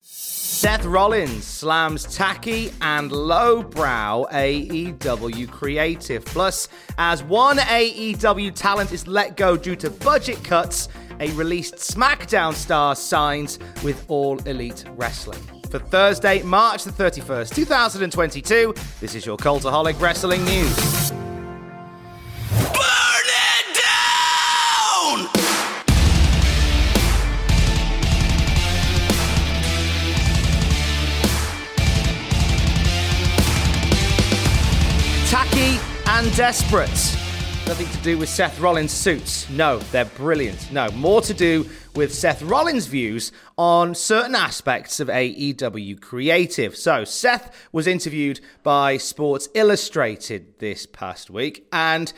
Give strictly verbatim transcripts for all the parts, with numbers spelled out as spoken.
Seth Rollins slams tacky and lowbrow A E W creative. Plus, as one A E W talent is let go due to budget cuts, a released SmackDown star signs with All Elite Wrestling. For Thursday, March the thirty-first, two thousand twenty-two, this is your Cultaholic Wrestling News. Tacky and desperate. Nothing to do with Seth Rollins' suits. No, they're brilliant. No, more to do with Seth Rollins' views on certain aspects of A E W creative. So, Seth was interviewed by Sports Illustrated this past week, and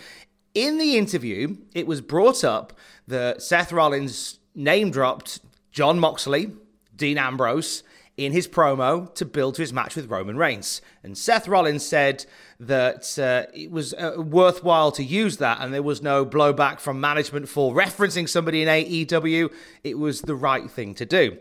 in the interview, it was brought up that Seth Rollins name-dropped John Moxley, Dean Ambrose, in his promo to build to his match with Roman Reigns. And Seth Rollins said that uh, it was uh, worthwhile to use that, and there was no blowback from management for referencing somebody in A E W. It was the right thing to do.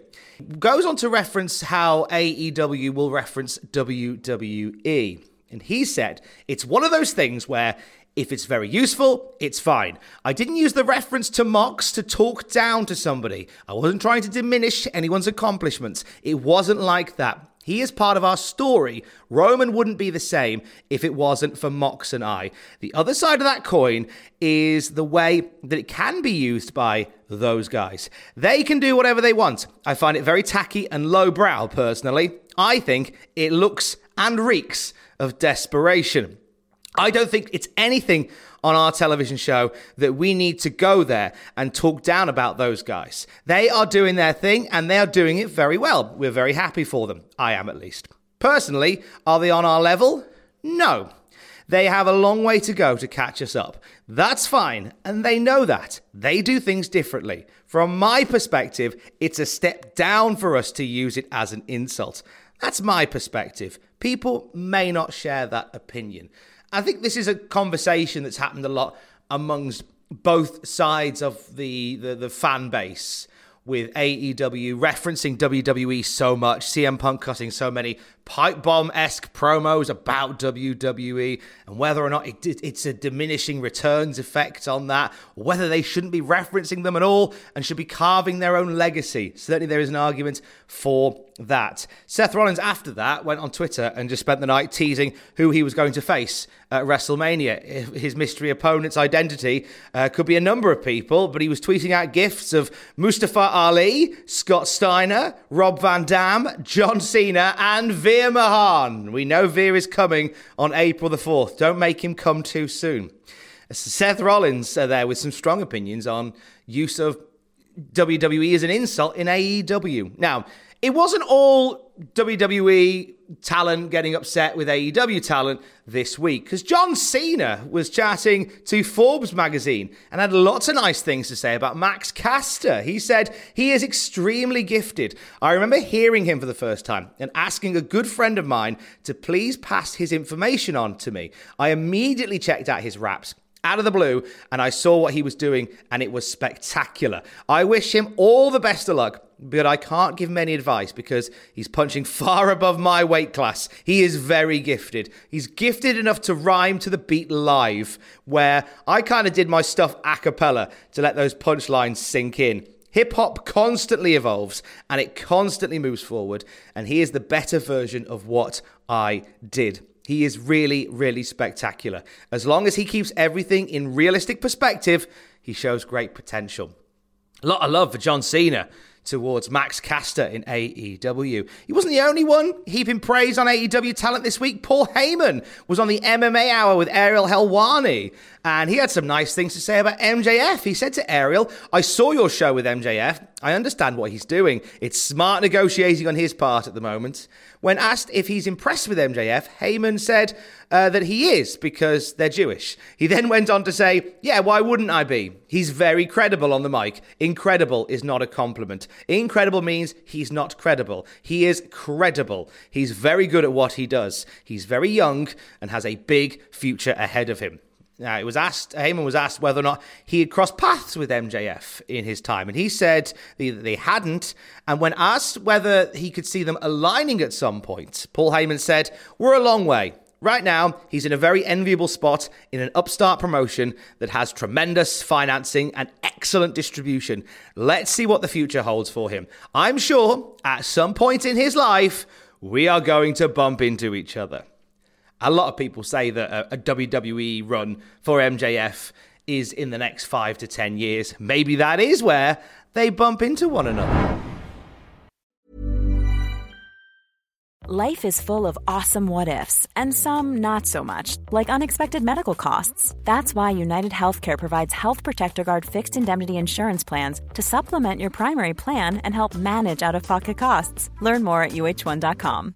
Goes on to reference how A E W will reference W W E. And he said, it's one of those things where if it's very useful, it's fine. I didn't use the reference to Mox to talk down to somebody. I wasn't trying to diminish anyone's accomplishments. It wasn't like that. He is part of our story. Roman wouldn't be the same if it wasn't for Mox and I. The other side of that coin is the way that it can be used by those guys. They can do whatever they want. I find it very tacky and lowbrow, personally. I think it looks and reeks of desperation. I don't think it's anything on our television show that we need to go there and talk down about those guys. They are doing their thing and they are doing it very well. We're very happy for them. I am, at least. Personally, are they on our level? No. They have a long way to go to catch us up. That's fine. And they know that. They do things differently. From my perspective, it's a step down for us to use it as an insult. That's my perspective. People may not share that opinion. I think this is a conversation that's happened a lot amongst both sides of the, the, the fan base, with A E W referencing W W E so much, C M Punk cutting so many pipe bomb-esque promos about W W E, and whether or not it, it, it's a diminishing returns effect on that, or whether they shouldn't be referencing them at all and should be carving their own legacy. Certainly there is an argument for that. Seth Rollins, after that, went on Twitter and just spent the night teasing who he was going to face at WrestleMania. His mystery opponent's identity uh, could be a number of people, but he was tweeting out gifs of Mustafa Ali, Scott Steiner, Rob Van Dam, John Cena, and Veer Mahan. We know Veer is coming on April the fourth. Don't make him come too soon. Seth Rollins uh, there with some strong opinions on use of W W E as an insult in A E W. Now, it wasn't all W W E talent getting upset with A E W talent this week, because John Cena was chatting to Forbes magazine and had lots of nice things to say about Max Caster. He said he is extremely gifted. I remember hearing him for the first time and asking a good friend of mine to please pass his information on to me. I immediately checked out his raps out of the blue, and I saw what he was doing, and it was spectacular. I wish him all the best of luck, but I can't give him any advice because he's punching far above my weight class. He is very gifted. He's gifted enough to rhyme to the beat live, where I kind of did my stuff a cappella to let those punchlines sink in. Hip-hop constantly evolves, and it constantly moves forward, and he is the better version of what I did. He is really, really spectacular. As long as he keeps everything in realistic perspective, he shows great potential. A lot of love for John Cena towards Max Caster in A E W. He wasn't the only one heaping praise on A E W talent this week. Paul Heyman was on the M M A Hour with Ariel Helwani, and he had some nice things to say about M J F. He said to Ariel, "I saw your show with M J F. I understand what he's doing. It's smart negotiating on his part at the moment." When asked if he's impressed with M J F, Heyman said uh, that he is because they're Jewish. He then went on to say, "Yeah, why wouldn't I be? He's very credible on the mic. Incredible is not a compliment. Incredible means he's not credible. He is credible. He's very good at what he does. He's very young and has a big future ahead of him." Now, it was asked, Heyman was asked whether or not he had crossed paths with M J F in his time, and he said that they hadn't. And when asked whether he could see them aligning at some point, Paul Heyman said, "We're a long way. Right now, he's in a very enviable spot in an upstart promotion that has tremendous financing and excellent distribution. Let's see what the future holds for him. I'm sure at some point in his life, we are going to bump into each other." A lot of people say that a, a W W E run for M J F is in the next five to ten years. Maybe that is where they bump into one another. Life is full of awesome what-ifs, and some not so much, like unexpected medical costs. That's why United Healthcare provides Health Protector Guard fixed indemnity insurance plans to supplement your primary plan and help manage out-of-pocket costs. Learn more at U H one dot com.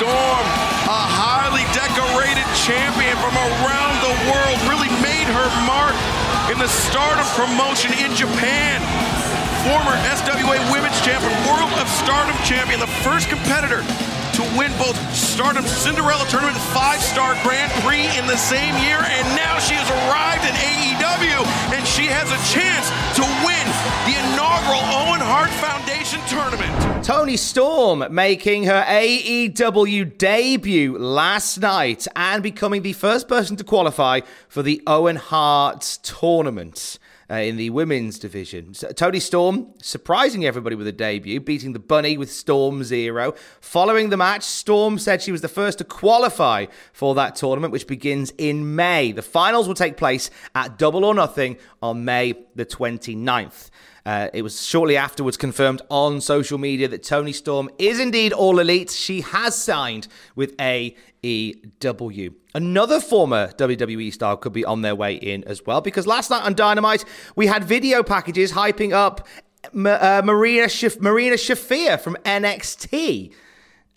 Storm, a highly decorated champion from around the world, really made her mark in the Stardom promotion in Japan. Former S W A Women's Champion, World of Stardom Champion, the first competitor to win both Stardom Cinderella Tournament and five-star Grand Prix in the same year. And now she has arrived in A E W, and she has a chance to win the inaugural Owen Hart Foundation Tournament. Toni Storm making her A E W debut last night and becoming the first person to qualify for the Owen Hart Tournament uh, in the women's division. So, Toni Storm surprising everybody with a debut, beating the Bunny with Storm Zero. Following the match, Storm said she was the first to qualify for that tournament, which begins in May. The finals will take place at Double or Nothing on May the twenty-ninth. Uh, it was shortly afterwards confirmed on social media that Toni Storm is indeed All Elite. She has signed with A E W. Another former W W E star could be on their way in as well, because last night on Dynamite, we had video packages hyping up Ma- uh, Marina Shaf- Marina Shafir from N X T.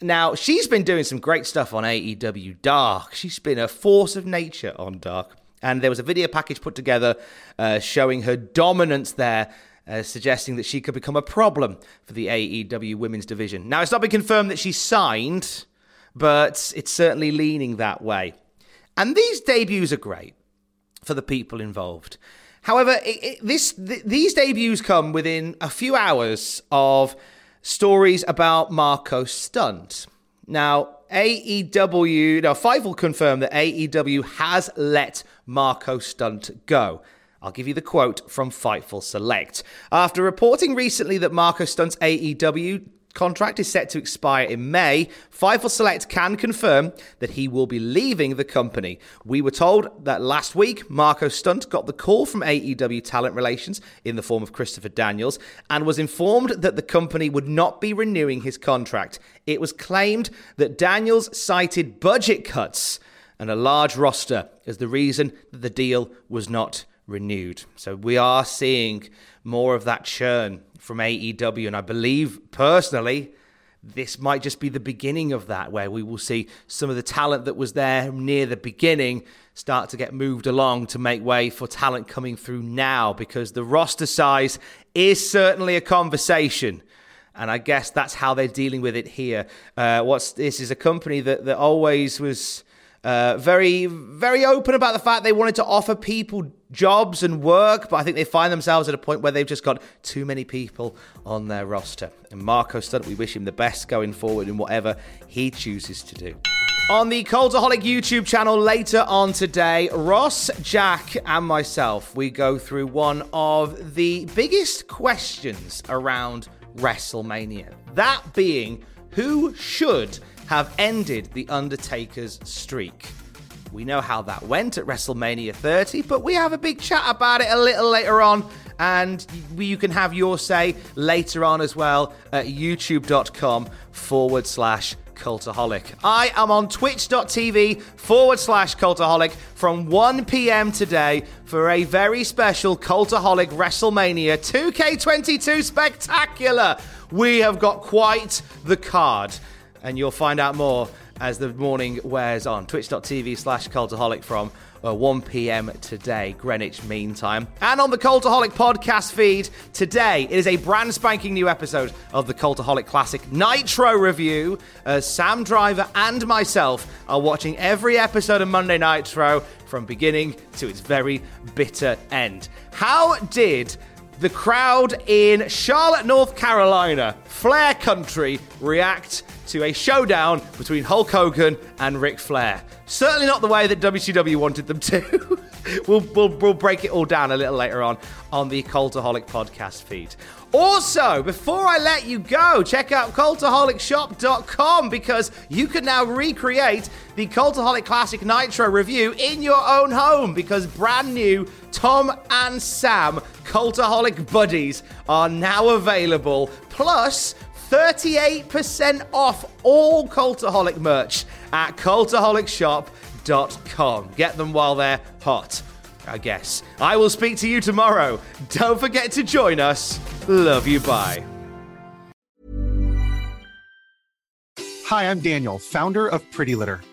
Now, she's been doing some great stuff on A E W Dark. She's been a force of nature on Dark. And there was a video package put together uh, showing her dominance there, Uh, suggesting that she could become a problem for the A E W women's division. Now, it's not been confirmed that she signed, but it's certainly leaning that way. And these debuts are great for the people involved. However, it, it, this th- these debuts come within a few hours of stories about Marco Stunt. Now, A E W... Now, Fightful confirmed that A E W has let Marco Stunt go. I'll give you the quote from Fightful Select. After reporting recently that Marco Stunt's A E W contract is set to expire in May, Fightful Select can confirm that he will be leaving the company. We were told that last week, Marco Stunt got the call from A E W Talent Relations in the form of Christopher Daniels and was informed that the company would not be renewing his contract. It was claimed that Daniels cited budget cuts and a large roster as the reason that the deal was not renewed. So we are seeing more of that churn from A E W, and I believe personally this might just be the beginning of that, where we will see some of the talent that was there near the beginning start to get moved along to make way for talent coming through now, because the roster size is certainly a conversation. And I guess that's how they're dealing with it here. Uh, what's this is a company that, that always was Uh, very, very open about the fact they wanted to offer people jobs and work, but I think they find themselves at a point where they've just got too many people on their roster. And Marco Stunt, we wish him the best going forward in whatever he chooses to do. On the Coldaholic YouTube channel later on today, Ross, Jack, and myself, we go through one of the biggest questions around WrestleMania. That being, who should have ended The Undertaker's streak? We know how that went at WrestleMania thirty, but we have a big chat about it a little later on, and you can have your say later on as well at youtube.com forward slash Cultaholic. I am on twitch.tv forward slash Cultaholic from one p.m. today for a very special Cultaholic WrestleMania two K twenty-two Spectacular. We have got quite the card. And you'll find out more as the morning wears on. Twitch.tv slash Cultaholic from one p.m. today, Greenwich Mean Time. And on the Cultaholic podcast feed today, it is a brand spanking new episode of the Cultaholic Classic Nitro Review. Uh, Sam Driver and myself are watching every episode of Monday Nitro from beginning to its very bitter end. How did the crowd in Charlotte, North Carolina, Flair Country, react to a showdown between Hulk Hogan and Ric Flair? Certainly not the way that W C W wanted them to. we'll, we'll, we'll break it all down a little later on on the Cultaholic podcast feed. Also, before I let you go, check out cultaholic shop dot com, because you can now recreate the Cultaholic Classic Nitro Review in your own home, because brand new Tom and Sam Cultaholic Buddies are now available, plus thirty-eight percent off all Cultaholic merch at cultaholic shop dot com. Get them while they're hot, I guess. I will speak to you tomorrow. Don't forget to join us. Love you, bye. Hi, I'm Daniel, founder of Pretty Litter.